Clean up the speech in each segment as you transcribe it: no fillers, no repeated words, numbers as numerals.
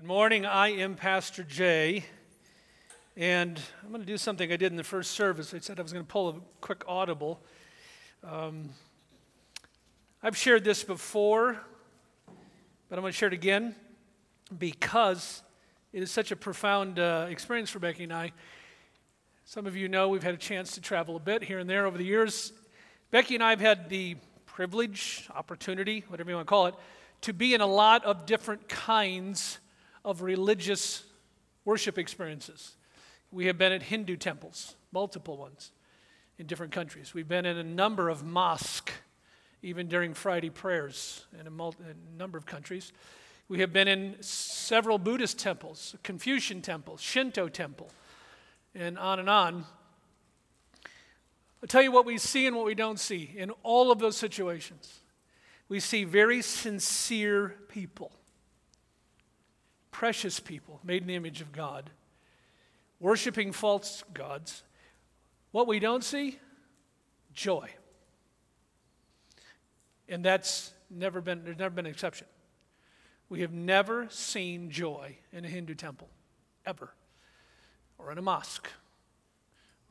Good morning. I am Pastor Jay, and I'm going to do something I did in the first service. I said I was going to pull a quick audible. I've shared this before, but I'm going to share it again because it is such a profound experience for Becky and I. Some of you know we've had a chance to travel a bit here and there over the years. Becky and I have had the privilege, opportunity, whatever you want to call it, to be in a lot of different kinds of religious worship experiences. We have been at Hindu temples, multiple ones, in different countries. We've been in a number of mosques, even during Friday prayers in a number of countries. We have been in several Buddhist temples, Confucian temples, Shinto temple, and on and on. I'll tell you what we see and what we don't see in all of those situations. We see very sincere people, precious people, made in the image of God, worshiping false gods. What we don't see? Joy. And there's never been an exception. We have never seen joy in a Hindu temple, ever, or in a mosque,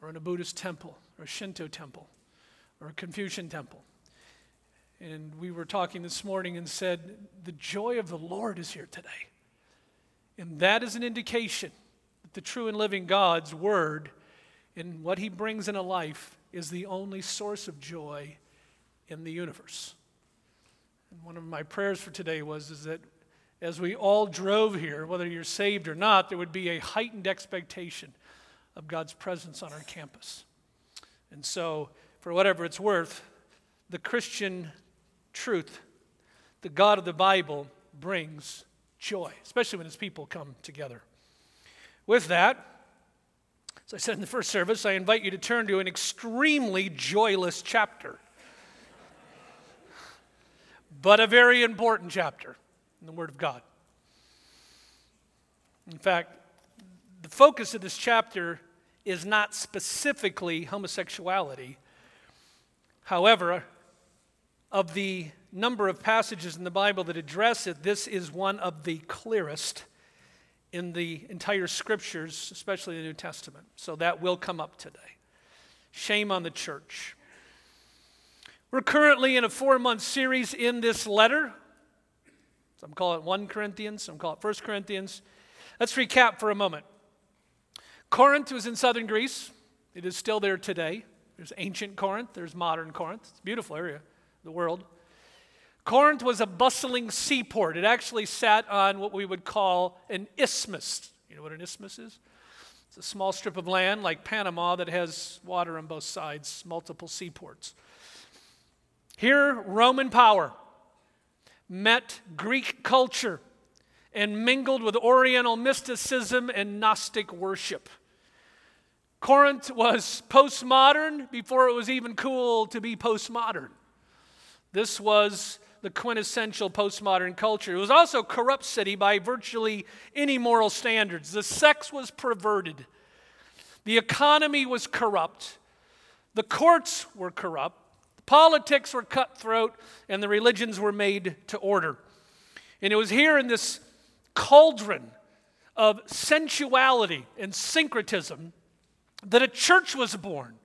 or in a Buddhist temple, or a Shinto temple, or a Confucian temple. And we were talking this morning and said, the joy of the Lord is here today. And that is an indication that the true and living God's word and what he brings in a life is the only source of joy in the universe. And one of my prayers for today is that as we all drove here, whether you're saved or not, there would be a heightened expectation of God's presence on our campus. And so, for whatever it's worth, the Christian truth, the God of the Bible, brings joy, especially when his people come together. With that, as I said in the first service, I invite you to turn to an extremely joyless chapter, but a very important chapter in the Word of God. In fact, the focus of this chapter is not specifically homosexuality. However, of the number of passages in the Bible that address it, this is one of the clearest in the entire Scriptures, especially the New Testament. So that will come up today. Shame on the church. We're currently in a 4-month series in this letter. Some call it 1 Corinthians, some call it 1 Corinthians. Let's recap for a moment. Corinth was in southern Greece. It is still there today. There's ancient Corinth, there's modern Corinth. It's a beautiful area of the world. Corinth was a bustling seaport. It actually sat on what we would call an isthmus. You know what an isthmus is? It's a small strip of land like Panama that has water on both sides, multiple seaports. Here, Roman power met Greek culture and mingled with Oriental mysticism and Gnostic worship. Corinth was postmodern before it was even cool to be postmodern. This was the quintessential postmodern culture. It was also a corrupt city by virtually any moral standards. The sex was perverted. The economy was corrupt. The courts were corrupt. The politics were cutthroat, and the religions were made to order. And it was here in this cauldron of sensuality and syncretism that a church was born.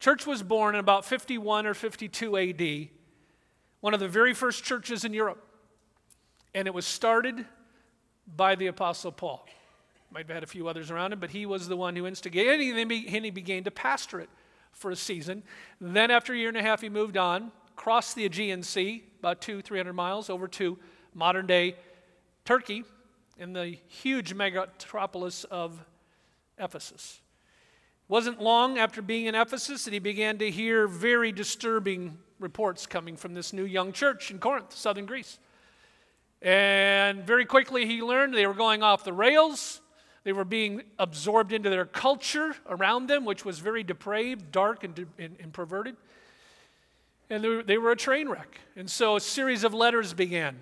Church was born in about 51 or 52 AD, one of the very first churches in Europe. And it was started by the Apostle Paul. Might have had a few others around him, but he was the one who instigated it, and he began to pastor it for a season. Then after a year and a half, he moved on, crossed the Aegean Sea, about 200-300 miles, over to modern-day Turkey in the huge megatropolis of Ephesus. It wasn't long after being in Ephesus that he began to hear very disturbing reports coming from this new young church in Corinth, southern Greece. And very quickly he learned they were going off the rails. They were being absorbed into their culture around them, which was very depraved, dark, and perverted. And they were a train wreck. And so a series of letters began.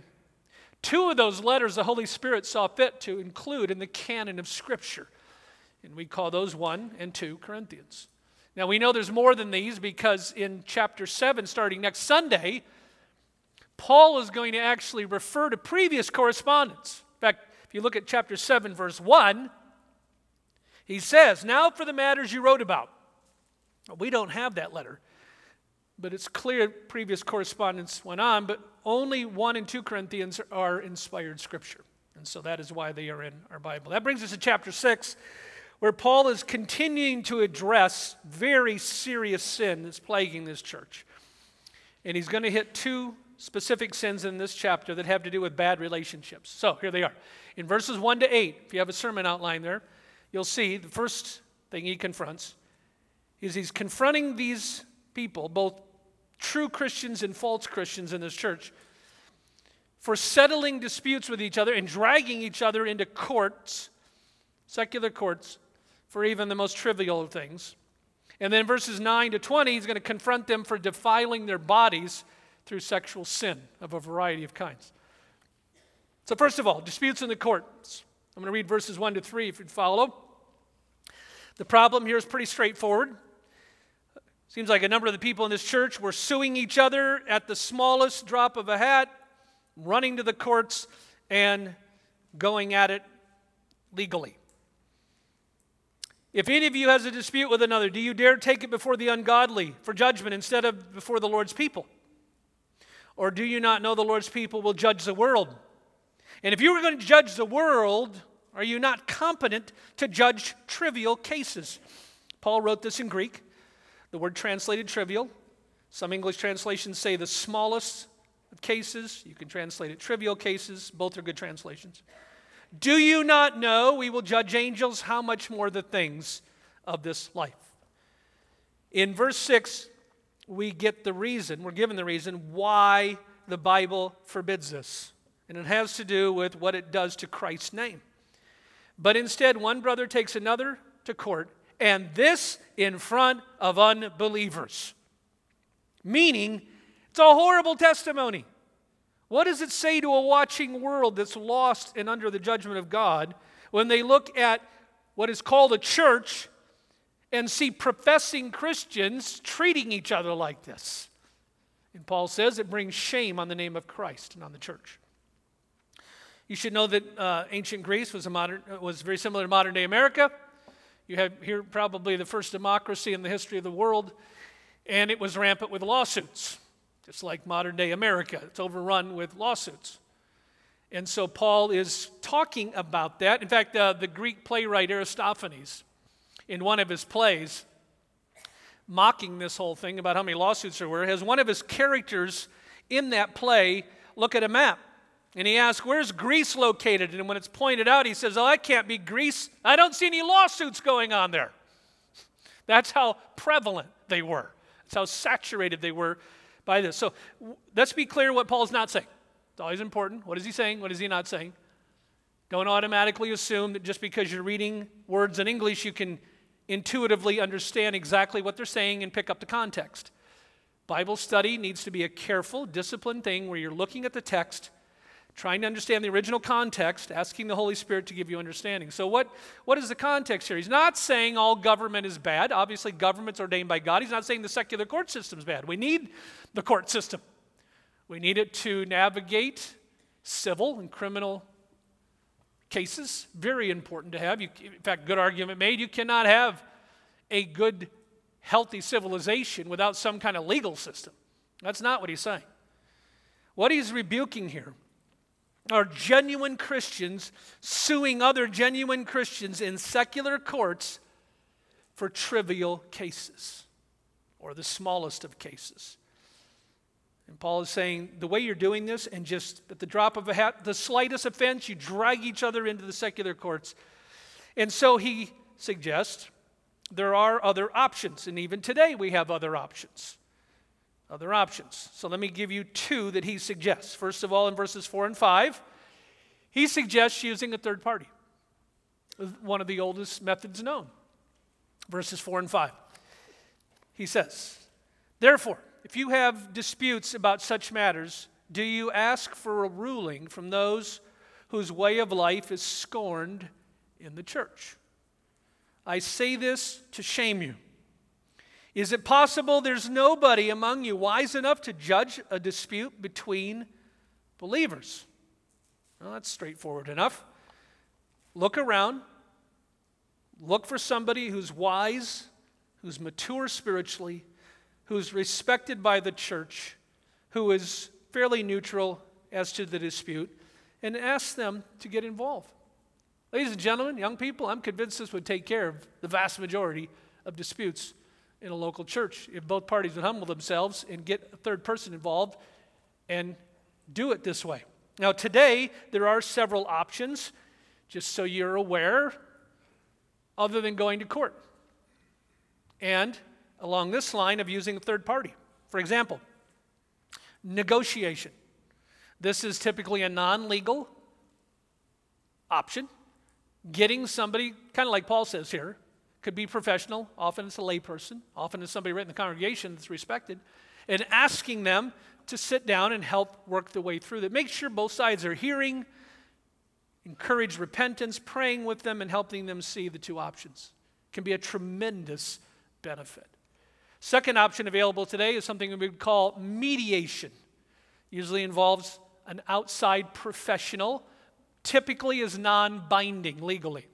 2 of those letters the Holy Spirit saw fit to include in the canon of Scripture. And we call those 1 and 2 Corinthians. Now we know there's more than these because in chapter 7, starting next Sunday, Paul is going to actually refer to previous correspondence. In fact, If you look at chapter 7, verse 1, he says, "Now for the matters you wrote about." We don't have that letter, but it's clear previous correspondence went on, but only 1 and 2 Corinthians are inspired scripture. And so that is why they are in our Bible. That brings us to chapter 6, where Paul is continuing to address very serious sin that's plaguing this church. And he's going to hit two specific sins in this chapter that have to do with bad relationships. So here they are. In verses 1 to 8, if you have a sermon outline there, you'll see the first thing he confronts is he's confronting these people, both true Christians and false Christians in this church, for settling disputes with each other and dragging each other into courts, secular courts, for even the most trivial things. And then verses 9 to 20, he's going to confront them for defiling their bodies through sexual sin of a variety of kinds. So first of all, disputes in the courts. I'm going to read verses 1 to 3 if you'd follow. The problem here is pretty straightforward. Seems like a number of the people in this church were suing each other at the smallest drop of a hat, running to the courts and going at it legally. "If any of you has a dispute with another, do you dare take it before the ungodly for judgment instead of before the Lord's people? Or do you not know the Lord's people will judge the world? And if you were going to judge the world, are you not competent to judge trivial cases?" Paul wrote this in Greek. The word translated trivial. Some English translations say the smallest of cases. You can translate it trivial cases. Both are good translations. "Do you not know we will judge angels? How much more the things of this life?" In verse 6, we're given the reason why the Bible forbids this. And it has to do with what it does to Christ's name. "But instead, one brother takes another to court, and this in front of unbelievers." Meaning, it's a horrible testimony. What does it say to a watching world that's lost and under the judgment of God when they look at what is called a church and see professing Christians treating each other like this? And Paul says it brings shame on the name of Christ and on the church. You should know that ancient Greece was very similar to modern-day America. You have here probably the first democracy in the history of the world, and it was rampant with lawsuits, just like modern-day America. It's overrun with lawsuits. And so Paul is talking about that. In fact, the Greek playwright Aristophanes, in one of his plays, mocking this whole thing about how many lawsuits there were, has one of his characters in that play look at a map. And he asks, "Where's Greece located?" And when it's pointed out, he says, "Oh, that can't be Greece. I don't see any lawsuits going on there." That's how prevalent they were. That's how saturated they were by this. So let's be clear what Paul's not saying. It's always important. What is he saying? What is he not saying? Don't automatically assume that just because you're reading words in English, you can intuitively understand exactly what they're saying and pick up the context. Bible study needs to be a careful, disciplined thing where you're looking at the text, trying to understand the original context, asking the Holy Spirit to give you understanding. So what is the context here? He's not saying all government is bad. Obviously, government's ordained by God. He's not saying the secular court system's bad. We need the court system. We need it to navigate civil and criminal cases. Very important to have. In fact, good argument made. You cannot have a good, healthy civilization without some kind of legal system. That's not what he's saying. What he's rebuking here are genuine Christians suing other genuine Christians in secular courts for trivial cases, or the smallest of cases. And Paul is saying, the way you're doing this, and just at the drop of a hat, the slightest offense, you drag each other into the secular courts. And so he suggests there are other options, and even today we have other options. So let me give you two that he suggests. First of all, in verses 4 and 5, he suggests using a third party, one of the oldest methods known. Verses 4 and 5. He says, "Therefore, if you have disputes about such matters, do you ask for a ruling from those whose way of life is scorned in the church? I say this to shame you. Is it possible there's nobody among you wise enough to judge a dispute between believers?" Well, that's straightforward enough. Look around. Look for somebody who's wise, who's mature spiritually, who's respected by the church, who is fairly neutral as to the dispute, and ask them to get involved. Ladies and gentlemen, young people, I'm convinced this would take care of the vast majority of disputes in a local church if both parties would humble themselves and get a third person involved and do it this way. Now, today, there are several options, just so you're aware, other than going to court. And along this line of using a third party. For example, negotiation. This is typically a non-legal option. Getting somebody, kind of like Paul says here, could be professional, often it's a layperson, often it's somebody right in the congregation that's respected, and asking them to sit down and help work the way through that. Make sure both sides are hearing, encourage repentance, praying with them, and helping them see the two options. It can be a tremendous benefit. Second option available today is something we would call mediation. Usually involves an outside professional, typically is non-binding legally.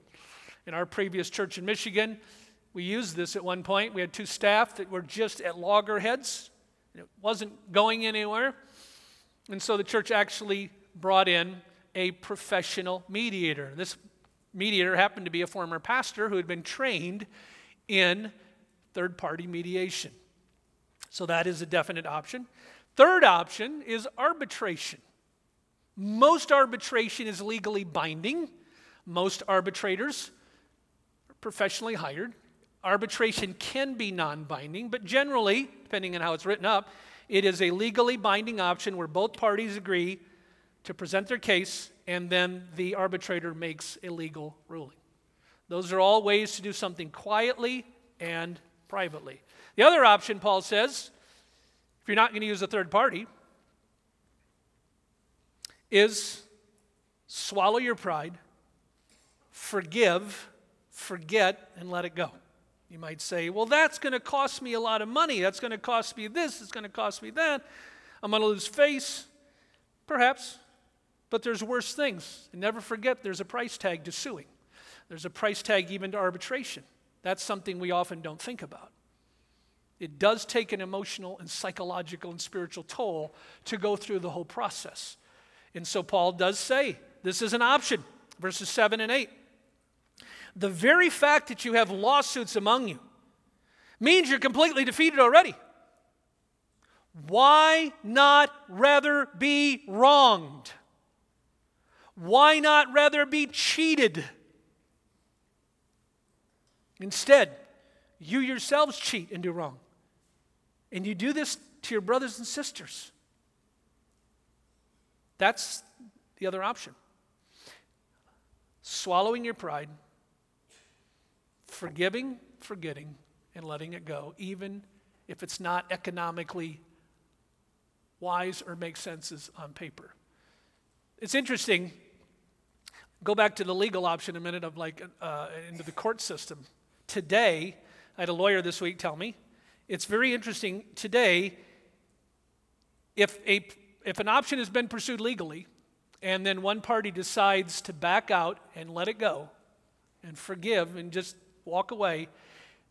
In our previous church in Michigan, we used this at one point. We had two staff that were just at loggerheads. It wasn't going anywhere. And so the church actually brought in a professional mediator. This mediator happened to be a former pastor who had been trained in third-party mediation. So that is a definite option. Third option is arbitration. Most arbitration is legally binding. Most arbitrators are professionally hired. Arbitration can be non-binding, but generally, depending on how it's written up, it is a legally binding option where both parties agree to present their case, and then the arbitrator makes a legal ruling. Those are all ways to do something quietly and privately. The other option, Paul says, if you're not going to use a third party, is swallow your pride, forgive, forget, and let it go. You might say, well, that's going to cost me a lot of money. That's going to cost me this. It's going to cost me that. I'm going to lose face. Perhaps. But there's worse things. And never forget, there's a price tag to suing. There's a price tag even to arbitration. That's something we often don't think about. It does take an emotional and psychological and spiritual toll to go through the whole process. And so Paul does say, this is an option, verses 7 and 8. The very fact that you have lawsuits among you means you're completely defeated already. Why not rather be wronged? Why not rather be cheated? Instead, you yourselves cheat and do wrong. And you do this to your brothers and sisters. That's the other option. Swallowing your pride, forgiving, forgetting, and letting it go, even if it's not economically wise or makes sense on paper. It's interesting. Go back to the legal option a minute of into the court system. Today, I had a lawyer this week tell me, it's very interesting today, if an option has been pursued legally and then one party decides to back out and let it go and forgive and just walk away,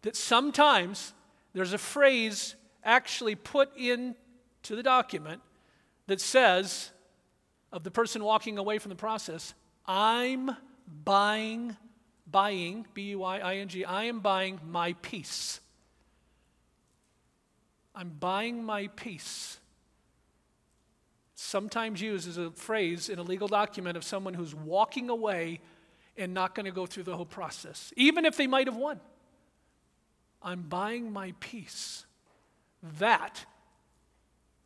that sometimes there's a phrase actually put into the document that says of the person walking away from the process, I'm buying, B-U-I-I-N-G, I am buying my peace. I'm buying my peace. Sometimes used as a phrase in a legal document of someone who's walking away and not going to go through the whole process, even if they might have won. I'm buying my peace. That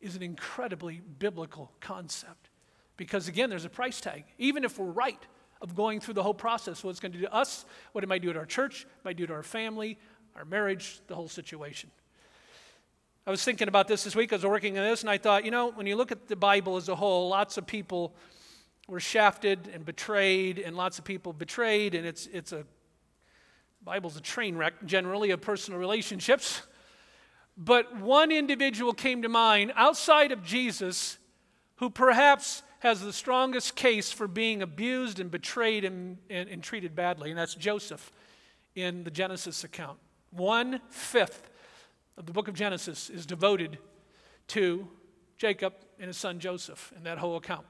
is an incredibly biblical concept. Because again, there's a price tag. Even if we're right of going through the whole process, what it's going to do to us, what it might do to our church, it might do to our family, our marriage, the whole situation. I was thinking about this week. I was working on this, and I thought, when you look at the Bible as a whole, lots of people were shafted and betrayed, and lots of people betrayed, and Bible's a train wreck, generally, of personal relationships. But one individual came to mind outside of Jesus who perhaps has the strongest case for being abused and betrayed and treated badly, and that's Joseph in the Genesis account. 1/5 of the book of Genesis is devoted to Jacob and his son Joseph in that whole account.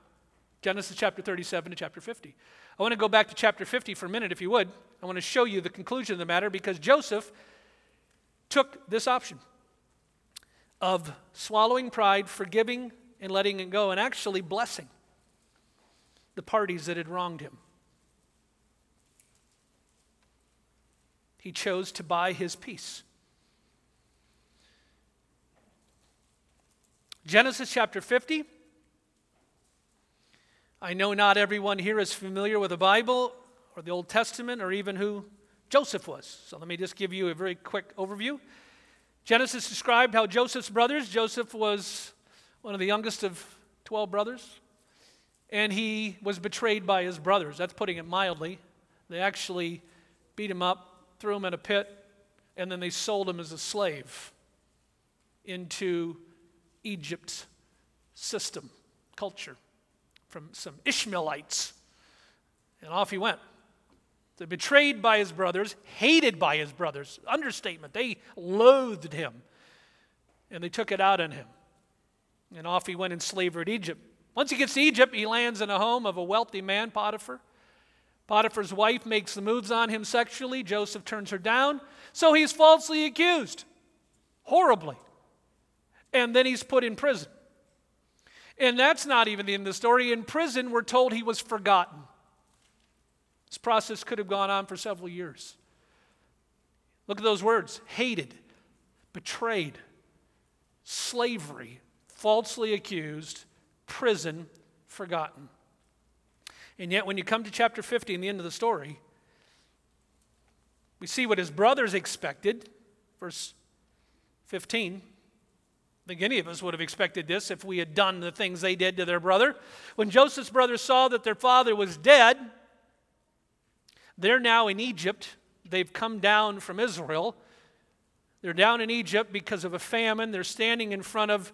Genesis chapter 37 to chapter 50. I want to go back to chapter 50 for a minute, if you would. I want to show you the conclusion of the matter, because Joseph took this option of swallowing pride, forgiving, and letting it go, and actually blessing the parties that had wronged him. He chose to buy his peace. Genesis chapter 50. I know not everyone here is familiar with the Bible or the Old Testament or even who Joseph was. So let me just give you a very quick overview. Genesis described how Joseph's brothers, Joseph was one of the youngest of 12 brothers, and he was betrayed by his brothers. That's putting it mildly. They actually beat him up, threw him in a pit, and then they sold him as a slave into Egypt's system, culture, from some Ishmaelites. And off he went. So betrayed by his brothers, hated by his brothers. Understatement. They loathed him. And they took it out on him. And off he went in slavery to Egypt. Once he gets to Egypt, he lands in a home of a wealthy man, Potiphar. Potiphar's wife makes the moves on him sexually. Joseph turns her down. So he's falsely accused. Horribly. And then he's put in prison. And that's not even the end of the story. In prison, we're told he was forgotten. This process could have gone on for several years. Look at those words. Hated, betrayed, slavery, falsely accused, prison, forgotten. And yet when you come to chapter 50 and the end of the story, we see what his brothers expected. Verse 15. I think any of us would have expected this if we had done the things they did to their brother. When Joseph's brothers saw that their father was dead, they're now in Egypt. They've come down from Israel. They're down in Egypt because of a famine. They're standing in front of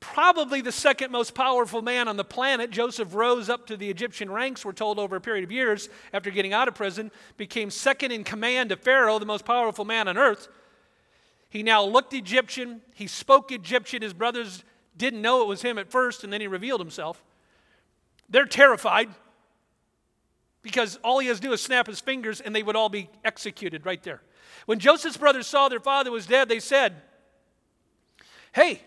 probably the second most powerful man on the planet. Joseph rose up to the Egyptian ranks, we're told, over a period of years after getting out of prison, became second in command to Pharaoh, the most powerful man on earth. He now looked Egyptian, he spoke Egyptian, his brothers didn't know it was him at first, and then he revealed himself. They're terrified because all he has to do is snap his fingers and they would all be executed right there. When Joseph's brothers saw their father was dead, they said, "Hey,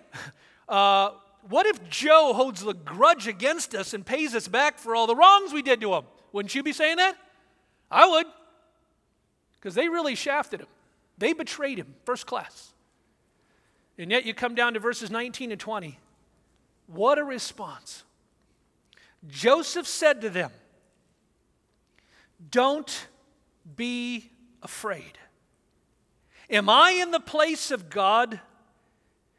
what if Joe holds the grudge against us and pays us back for all the wrongs we did to him? Wouldn't you be saying that?" I would, because they really shafted him. They betrayed him, first class. And yet you come down to verses 19 and 20. What a response. Joseph said to them, "Don't be afraid. Am I in the place of God?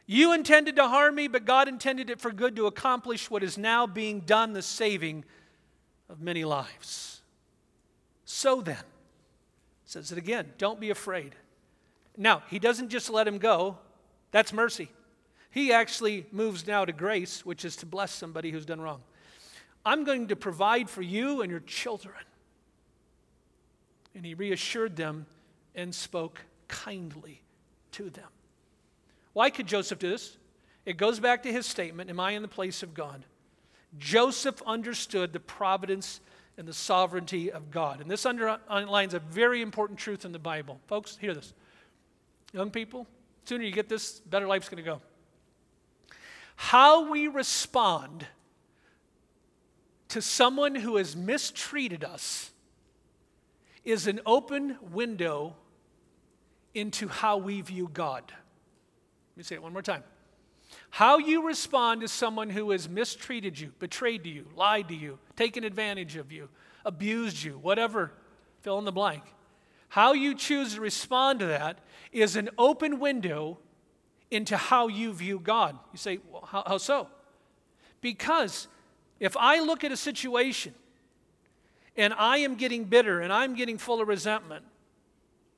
You intended to harm me, but God intended it for good to accomplish what is now being done, the saving of many lives. So then," says it again, "don't be afraid." Now, he doesn't just let him go. That's mercy. He actually moves now to grace, which is to bless somebody who's done wrong. "I'm going to provide for you and your children." And he reassured them and spoke kindly to them. Why could Joseph do this? It goes back to his statement, "Am I in the place of God?" Joseph understood the providence and the sovereignty of God. And this underlines a very important truth in the Bible. Folks, hear this. Young people, the sooner you get this, the better life's going to go. How we respond to someone who has mistreated us is an open window into how we view God. Let me say it one more time. How you respond to someone who has mistreated you, betrayed you, lied to you, taken advantage of you, abused you, whatever, fill in the blank. How you choose to respond to that is an open window into how you view God. You say, "Well, how so?" Because if I look at a situation and I am getting bitter and I'm getting full of resentment,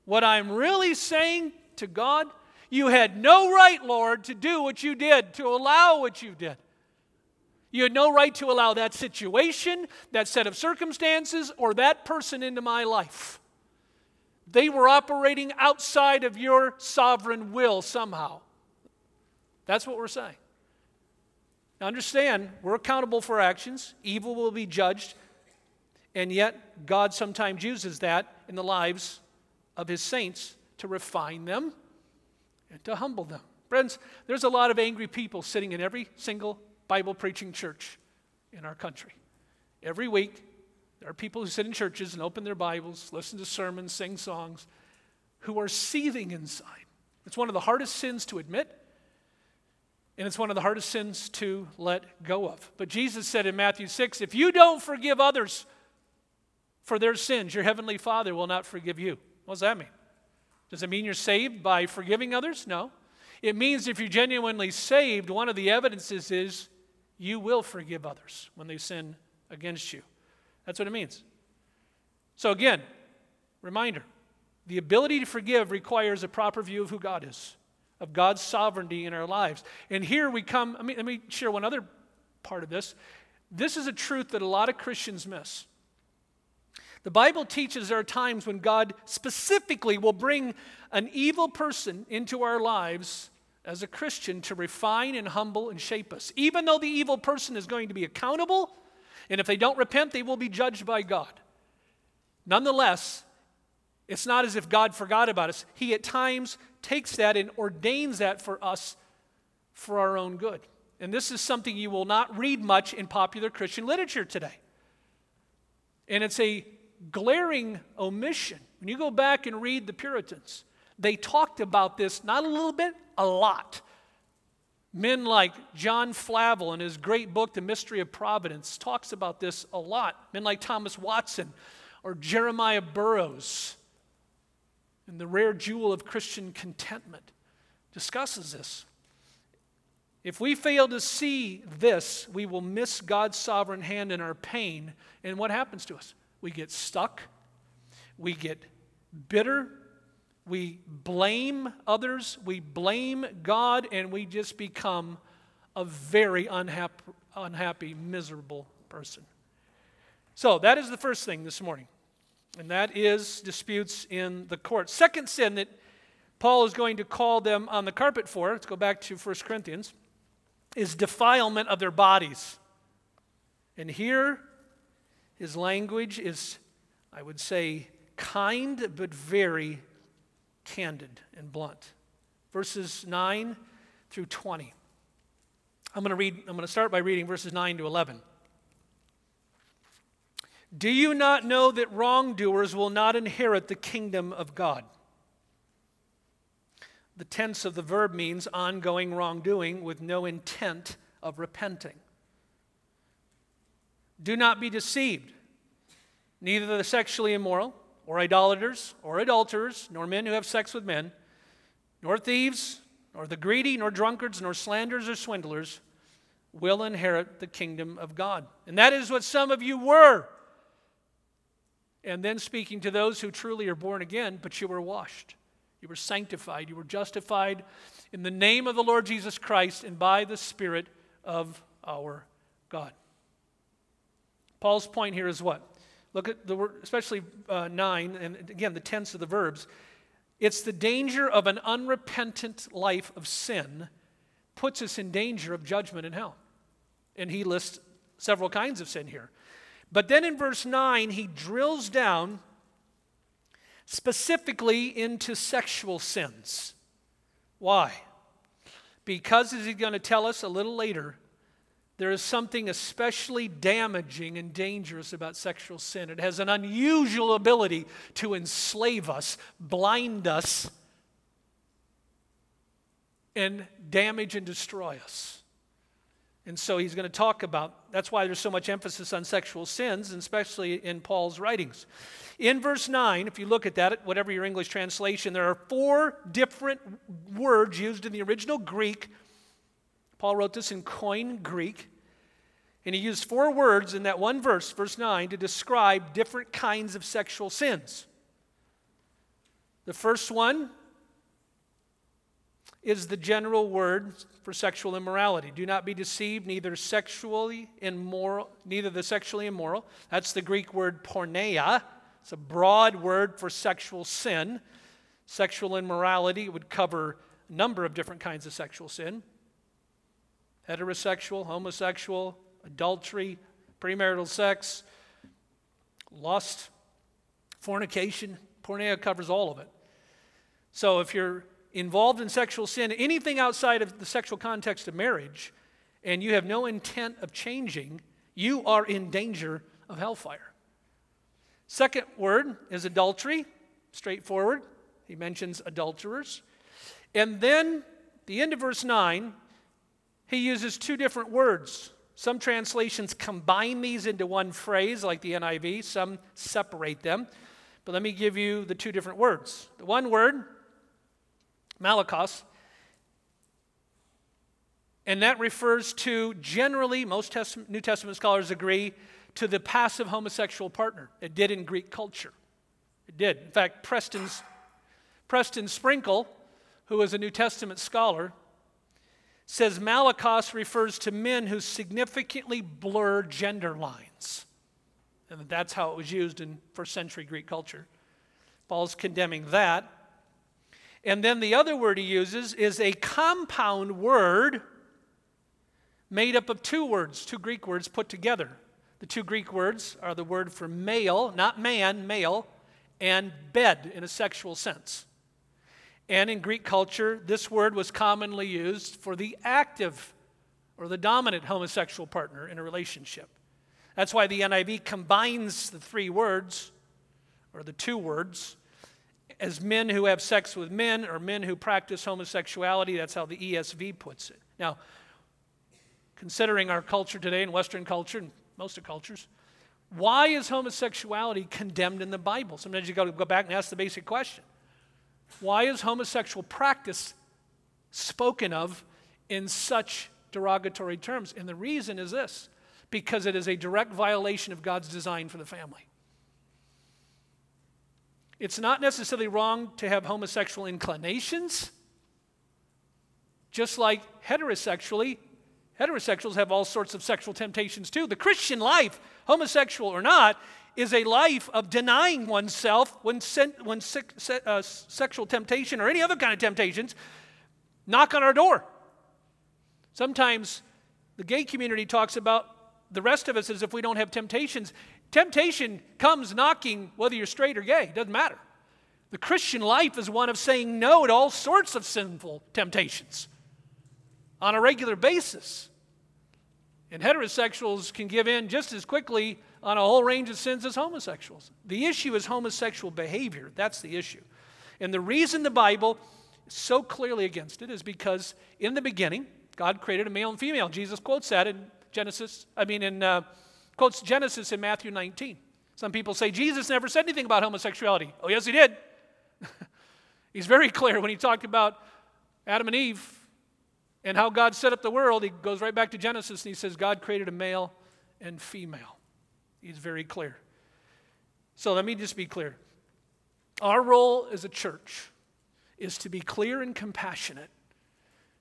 what I'm really saying to God, "You had no right, Lord, to do what you did, to allow what you did. You had no right to allow that situation, that set of circumstances, or that person into my life. They were operating outside of your sovereign will somehow. That's what we're saying. Now understand, we're accountable for actions. Evil will be judged. And yet, God sometimes uses that in the lives of his saints to refine them and to humble them. Friends, there's a lot of angry people sitting in every single Bible-preaching church in our country. Every week, there are people who sit in churches and open their Bibles, listen to sermons, sing songs, who are seething inside. It's one of the hardest sins to admit, and it's one of the hardest sins to let go of. But Jesus said in Matthew 6, if you don't forgive others for their sins, your heavenly Father will not forgive you. What does that mean? Does it mean you're saved by forgiving others? No. It means if you're genuinely saved, one of the evidences is you will forgive others when they sin against you. That's what it means. So again, reminder, the ability to forgive requires a proper view of who God is, of God's sovereignty in our lives. And here we come, let me share one other part of this. This is a truth that a lot of Christians miss. The Bible teaches there are times when God specifically will bring an evil person into our lives as a Christian to refine and humble and shape us. Even though the evil person is going to be accountable, and if they don't repent, they will be judged by God. Nonetheless, it's not as if God forgot about us. He at times takes that and ordains that for us for our own good. And this is something you will not read much in popular Christian literature today. And it's a glaring omission. When you go back and read the Puritans, they talked about this, not a little bit, a lot. Men like John Flavel in his great book, The Mystery of Providence, talks about this a lot. Men like Thomas Watson or Jeremiah Burroughs in The Rare Jewel of Christian Contentment discusses this. If we fail to see this, we will miss God's sovereign hand in our pain. And what happens to us? We get stuck. We get bitter. We blame others. We blame God. And we just become a very unhappy, miserable person. So that is the first thing this morning. And that is disputes in the court. Second sin that Paul is going to call them on the carpet for, let's go back to 1 Corinthians, is defilement of their bodies. And here, his language is, I would say, kind but very candid and blunt. Verses 9 through 20. I'm going to start by reading verses 9 to 11. Do you not know that wrongdoers will not inherit the kingdom of God? The tense of the verb means ongoing wrongdoing with no intent of repenting. Do not be deceived. Neither the sexually immoral, or idolaters, or adulterers, nor men who have sex with men, nor thieves, nor the greedy, nor drunkards, nor slanderers or swindlers will inherit the kingdom of God. And that is what some of you were. And then speaking to those who truly are born again, but you were washed. You were sanctified. You were justified in the name of the Lord Jesus Christ and by the Spirit of our God. Paul's point here is what? Look at the word, especially 9, and again, the tense of the verbs. It's the danger of an unrepentant life of sin puts us in danger of judgment and hell. And he lists several kinds of sin here. But then in verse 9, he drills down specifically into sexual sins. Why? Because, as he's going to tell us a little later, there is something especially damaging and dangerous about sexual sin. It has an unusual ability to enslave us, blind us, and damage and destroy us. And so he's going to talk about, that's why there's so much emphasis on sexual sins, and especially in Paul's writings. In verse 9, if you look at that, whatever your English translation, there are 4 different words used in the original Greek. Paul wrote this in Koine Greek. And he used 4 words in that one verse, verse 9, to describe different kinds of sexual sins. The first one is the general word for sexual immorality. Do not be deceived, neither the sexually immoral. That's the Greek word porneia. It's a broad word for sexual sin. Sexual immorality would cover a number of different kinds of sexual sin. Heterosexual, homosexual, adultery, premarital sex, lust, fornication. Porneia covers all of it. So if you're involved in sexual sin, anything outside of the sexual context of marriage, and you have no intent of changing, you are in danger of hellfire. Second word is adultery, straightforward. He mentions adulterers. And then, at the end of verse 9, he uses two different words. Some translations combine these into one phrase, like the NIV. Some separate them. But let me give you the two different words. The one word, malakos, and that refers to, generally, most New Testament scholars agree, to the passive homosexual partner. It did in Greek culture. It did. In fact, Preston Sprinkle, who is a New Testament scholar, says malakos refers to men who significantly blur gender lines. And that's how it was used in first century Greek culture. Paul's condemning that. And then the other word he uses is a compound word made up of two words, two Greek words put together. The two Greek words are the word for male, not man, male, and bed in a sexual sense. And in Greek culture, this word was commonly used for the active or the dominant homosexual partner in a relationship. That's why the NIV combines the three words, or the two words, as men who have sex with men or men who practice homosexuality. That's how the ESV puts it. Now, considering our culture today and Western culture and most of cultures, why is homosexuality condemned in the Bible? Sometimes you got to go back and ask the basic question. Why is homosexual practice spoken of in such derogatory terms? And the reason is this: because it is a direct violation of God's design for the family. It's not necessarily wrong to have homosexual inclinations. Just like heterosexuals have all sorts of sexual temptations too. The Christian life, homosexual or not, is a life of denying oneself when sexual temptation or any other kind of temptations knock on our door. Sometimes the gay community talks about the rest of us as if we don't have temptations. Temptation comes knocking whether you're straight or gay. It doesn't matter. The Christian life is one of saying no to all sorts of sinful temptations on a regular basis. And heterosexuals can give in just as quickly on a whole range of sins as homosexuals. The issue is homosexual behavior. That's the issue. And the reason the Bible is so clearly against it is because in the beginning, God created a male and female. Jesus quotes that in Genesis in Matthew 19. Some people say Jesus never said anything about homosexuality. Oh, yes, he did. He's very clear when he talked about Adam and Eve and how God set up the world. He goes right back to Genesis and he says God created a male and female. He's very clear. So let me just be clear. Our role as a church is to be clear and compassionate,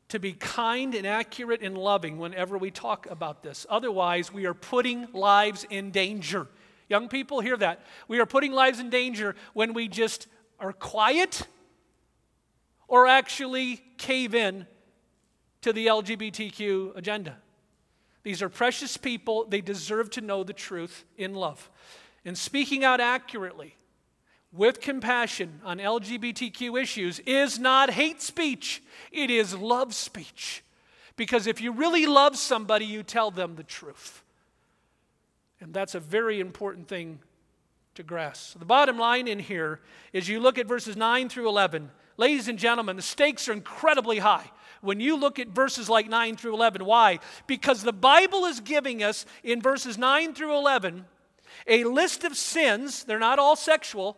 to be kind and accurate and loving whenever we talk about this. Otherwise, we are putting lives in danger. Young people, hear that. We are putting lives in danger when we just are quiet or actually cave in to the LGBTQ agenda. These are precious people. They deserve to know the truth in love. And speaking out accurately with compassion on LGBTQ issues is not hate speech. It is love speech. Because if you really love somebody, you tell them the truth. And that's a very important thing to grasp. So the bottom line in here is you look at verses 9 through 11. Ladies and gentlemen, the stakes are incredibly high when you look at verses like 9 through 11. Why? Because the Bible is giving us in verses 9 through 11 a list of sins. They're not all sexual,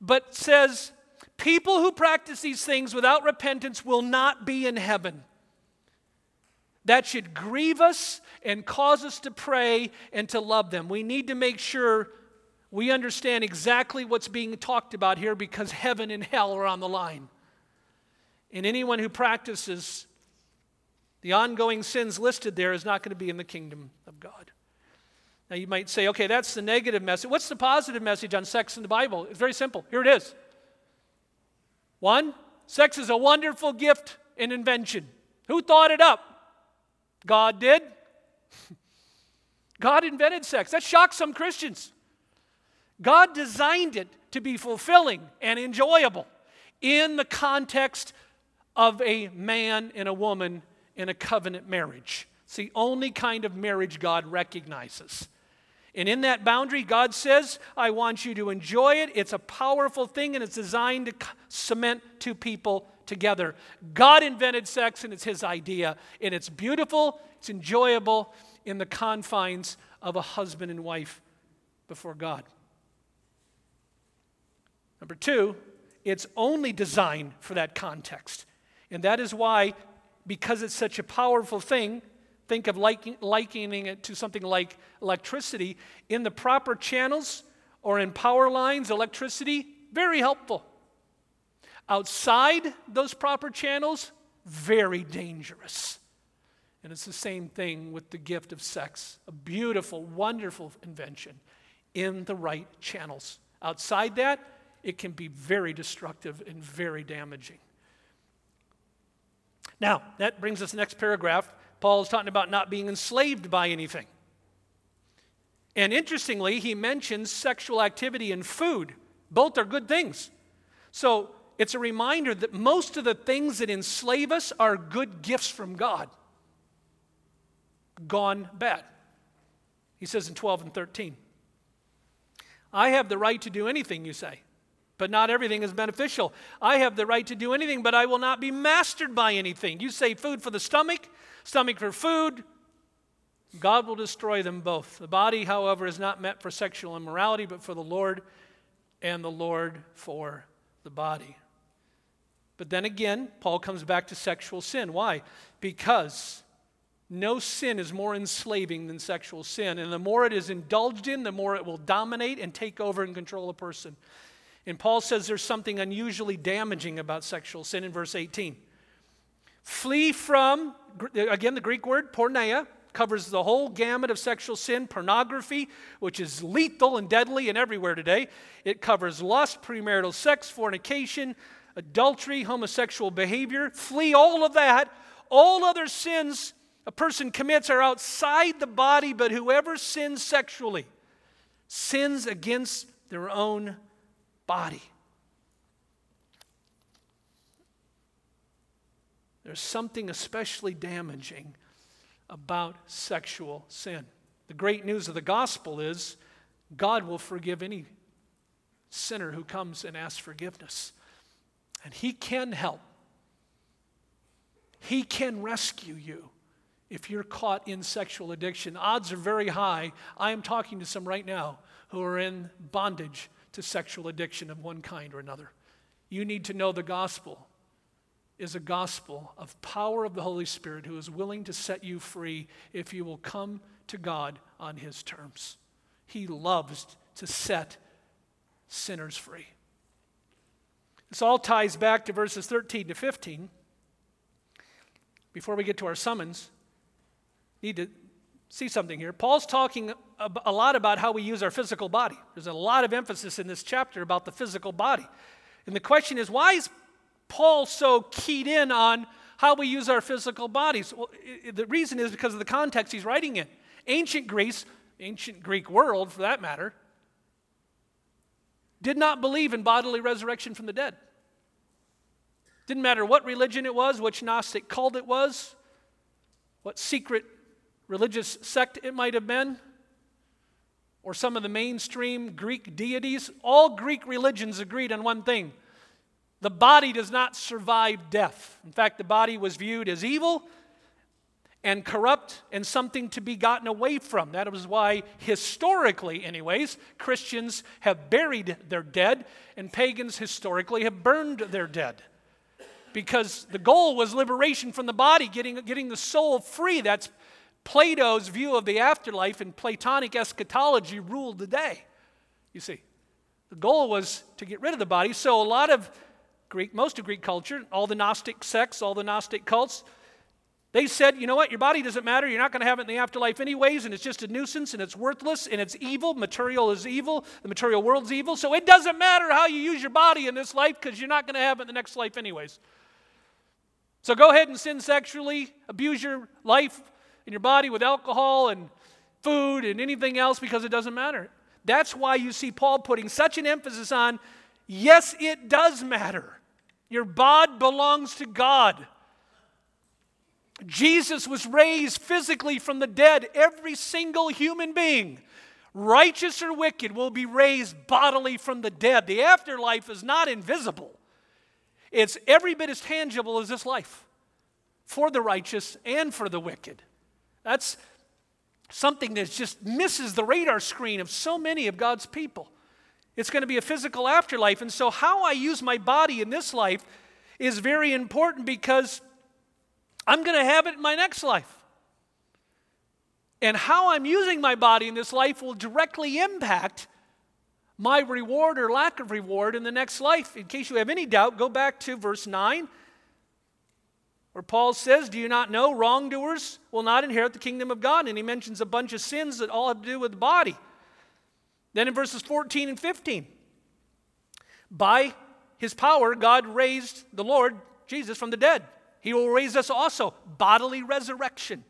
but says, people who practice these things without repentance will not be in heaven. That should grieve us and cause us to pray and to love them. We need to make sure we understand exactly what's being talked about here because heaven and hell are on the line. And anyone who practices the ongoing sins listed there is not going to be in the kingdom of God. Now you might say, okay, that's the negative message. What's the positive message on sex in the Bible? It's very simple. Here it is. 1, sex is a wonderful gift and invention. Who thought it up? God did. God invented sex. That shocked some Christians. God designed it to be fulfilling and enjoyable in the context of a man and a woman in a covenant marriage. It's the only kind of marriage God recognizes. And in that boundary, God says, I want you to enjoy it. It's a powerful thing, and it's designed to cement two people together. God invented sex, and it's His idea. And it's beautiful, it's enjoyable in the confines of a husband and wife before God. Number 2, it's only designed for that context. And that is why, because it's such a powerful thing, think of likening it to something like electricity. In the proper channels or in power lines, electricity, very helpful. Outside those proper channels, very dangerous. And it's the same thing with the gift of sex. A beautiful, wonderful invention in the right channels. Outside that, it can be very destructive and very damaging. Now, that brings us to the next paragraph. Paul is talking about not being enslaved by anything. And interestingly, he mentions sexual activity and food. Both are good things. So it's a reminder that most of the things that enslave us are good gifts from God, gone bad. He says in 12 and 13, I have the right to do anything, you say, but not everything is beneficial. I have the right to do anything, but I will not be mastered by anything. You say food for the stomach, stomach for food. God will destroy them both. The body, however, is not meant for sexual immorality, but for the Lord, and the Lord for the body. But then again, Paul comes back to sexual sin. Why? Because no sin is more enslaving than sexual sin. And the more it is indulged in, the more it will dominate and take over and control a person. And Paul says there's something unusually damaging about sexual sin in verse 18. Flee from, again, the Greek word, porneia, covers the whole gamut of sexual sin, pornography, which is lethal and deadly and everywhere today. It covers lust, premarital sex, fornication, adultery, homosexual behavior. Flee all of that. All other sins a person commits are outside the body, but whoever sins sexually sins against their own body. There's something especially damaging about sexual sin. The great news of the gospel is God will forgive any sinner who comes and asks forgiveness. And He can help. He can rescue you. If you're caught in sexual addiction, odds are very high. I am talking to some right now who are in bondage to sexual addiction of one kind or another. You need to know the gospel is a gospel of power of the Holy Spirit who is willing to set you free if you will come to God on His terms. He loves to set sinners free. This all ties back to verses 13 to 15. Before we get to our summons, need to see something here. Paul's talking a lot about how we use our physical body. There's a lot of emphasis in this chapter about the physical body. And the question is, why is Paul so keyed in on how we use our physical bodies? Well, the reason is because of the context he's writing in. Ancient Greece, ancient Greek world for that matter, did not believe in bodily resurrection from the dead. Didn't matter what religion it was, which Gnostic cult it was, what secret religious sect it might have been, or some of the mainstream Greek deities. All Greek religions agreed on one thing: the body does not survive death. In fact, the body was viewed as evil and corrupt and something to be gotten away from. That was why, historically anyways, Christians have buried their dead, and pagans historically have burned their dead. Because the goal was liberation from the body, getting the soul free. That's Plato's view of the afterlife, and Platonic eschatology ruled the day. You see, the goal was to get rid of the body. So a lot of Greek, most of Greek culture, all the Gnostic sects, all the Gnostic cults, they said, you know what, your body doesn't matter, you're not going to have it in the afterlife anyways, and it's just a nuisance, and it's worthless, and it's evil, material is evil, the material world's evil, so it doesn't matter how you use your body in this life because you're not going to have it in the next life anyways. So go ahead and sin sexually, abuse your life and your body with alcohol and food and anything else because it doesn't matter. That's why you see Paul putting such an emphasis on, yes, it does matter. Your body belongs to God. Jesus was raised physically from the dead. Every single human being, righteous or wicked, will be raised bodily from the dead. The afterlife is not invisible. It's every bit as tangible as this life for the righteous and for the wicked. That's something that just misses the radar screen of so many of God's people. It's going to be a physical afterlife. And so how I use my body in this life is very important because I'm going to have it in my next life. And how I'm using my body in this life will directly impact my reward or lack of reward in the next life. In case you have any doubt, go back to verse 9, where Paul says, do you not know wrongdoers will not inherit the kingdom of God? And he mentions a bunch of sins that all have to do with the body. Then in verses 14 and 15, by his power, God raised the Lord Jesus from the dead. He will raise us also, bodily resurrection.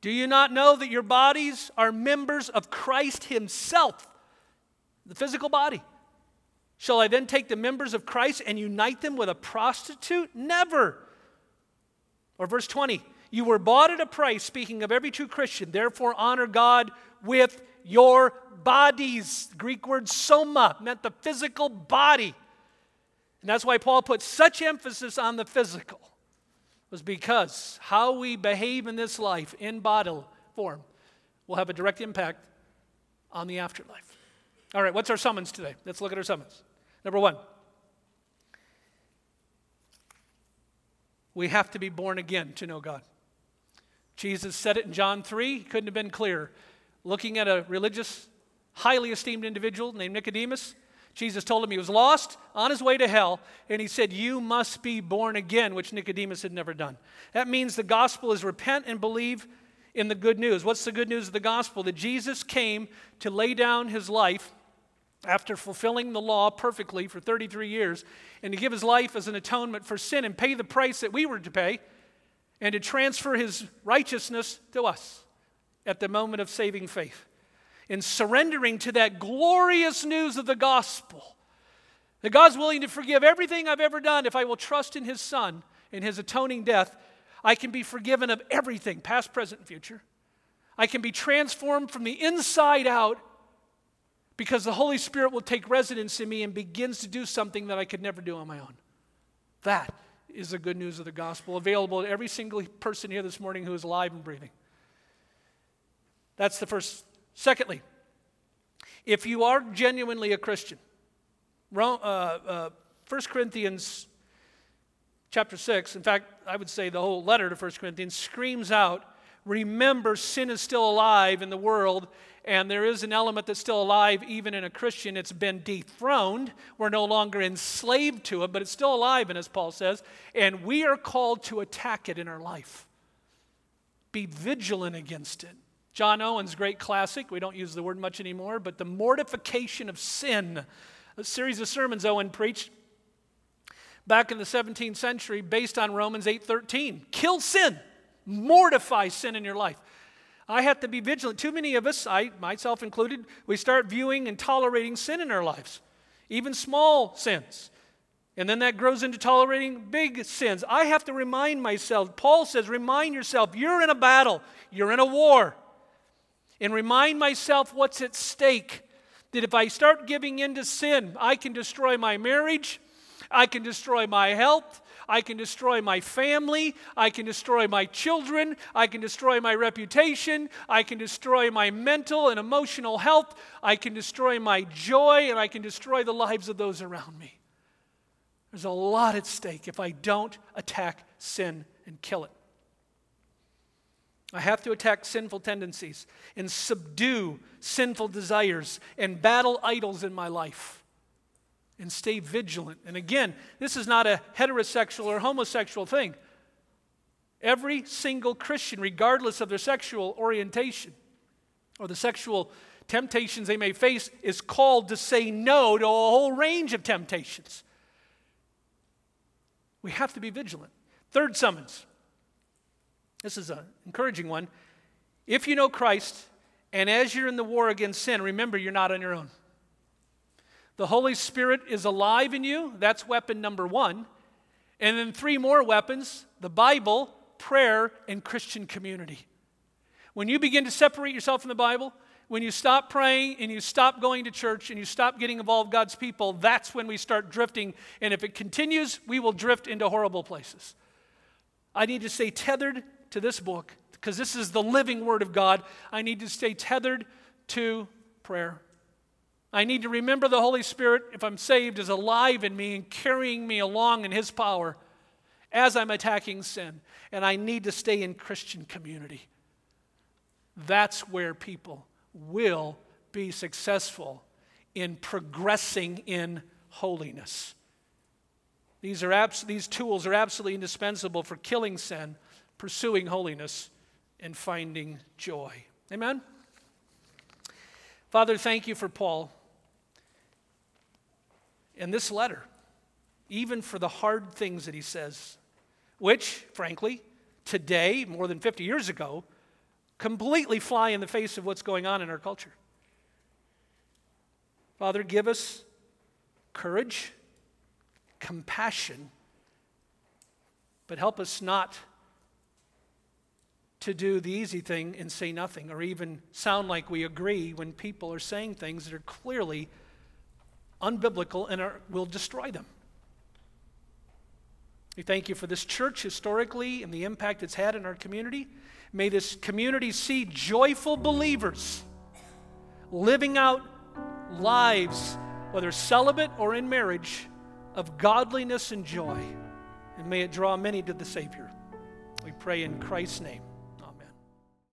Do you not know that your bodies are members of Christ himself? The physical body. Shall I then take the members of Christ and unite them with a prostitute? Never. Or verse 20, you were bought at a price, speaking of every true Christian, therefore honor God with your bodies. The Greek word soma meant the physical body. And that's why Paul put such emphasis on the physical, was because how we behave in this life in bodily form will have a direct impact on the afterlife. All right, what's our summons today? Let's look at our summons. Number one, we have to be born again to know God. Jesus said it in John 3, couldn't have been clearer. Looking at a religious, highly esteemed individual named Nicodemus, Jesus told him he was lost, on his way to hell, and he said, you must be born again, which Nicodemus had never done. That means the gospel is repent and believe in the good news. What's the good news of the gospel? That Jesus came to lay down his life after fulfilling the law perfectly for 33 years, and to give his life as an atonement for sin and pay the price that we were to pay, and to transfer his righteousness to us at the moment of saving faith. In surrendering to that glorious news of the gospel, that God's willing to forgive everything I've ever done if I will trust in his Son, in his atoning death, I can be forgiven of everything, past, present, and future. I can be transformed from the inside out because the Holy Spirit will take residence in me and begins to do something that I could never do on my own. That is the good news of the gospel, available to every single person here this morning who is alive and breathing. That's the first. Secondly, if you are genuinely a Christian, 1 Corinthians chapter 6, in fact, I would say the whole letter to 1 Corinthians screams out, remember sin is still alive in the world, and there is an element that's still alive even in a Christian. It's been dethroned. We're no longer enslaved to it, but it's still alive, and as Paul says, and we are called to attack it in our life. Be vigilant against it. John Owen's great classic, we don't use the word much anymore, but The Mortification of Sin, a series of sermons Owen preached back in the 17th century based on Romans 8:13. Kill sin, mortify sin in your life. I have to be vigilant. Too many of us, I myself included, we start viewing and tolerating sin in our lives, even small sins. And then that grows into tolerating big sins. I have to remind myself, Paul says, remind yourself, you're in a battle, you're in a war. And remind myself what's at stake. That if I start giving in to sin, I can destroy my marriage, I can destroy my health, I can destroy my family, I can destroy my children, I can destroy my reputation, I can destroy my mental and emotional health, I can destroy my joy, and I can destroy the lives of those around me. There's a lot at stake if I don't attack sin and kill it. I have to attack sinful tendencies and subdue sinful desires and battle idols in my life. and stay vigilant. And again, this is not a heterosexual or homosexual thing. Every single Christian, regardless of their sexual orientation or the sexual temptations they may face, is called to say no to a whole range of temptations. We have to be vigilant. Third summons. This is an encouraging one. If you know Christ, and as you're in the war against sin, remember you're not on your own. The Holy Spirit is alive in you. That's weapon number one. And then three more weapons: the Bible, prayer, and Christian community. When you begin to separate yourself from the Bible, when you stop praying and you stop going to church and you stop getting involved with God's people, that's when we start drifting. And if it continues, we will drift into horrible places. I need to stay tethered to this book because this is the living Word of God. I need to stay tethered to prayer. I need to remember the Holy Spirit, if I'm saved, is alive in me and carrying me along in His power as I'm attacking sin. And I need to stay in Christian community. That's where people will be successful in progressing in holiness. These tools are absolutely indispensable for killing sin, pursuing holiness, and finding joy. Amen? Father, thank you for Paul and this letter, even for the hard things that he says, which, frankly, today, more than 50 years ago, completely fly in the face of what's going on in our culture. Father, give us courage, compassion, but help us not to do the easy thing and say nothing, or even sound like we agree when people are saying things that are clearly unbiblical and will destroy them. We thank you for this church historically and the impact it's had in our community. May this community see joyful believers living out lives, whether celibate or in marriage, of godliness and joy. And may it draw many to the Savior. We pray in Christ's name.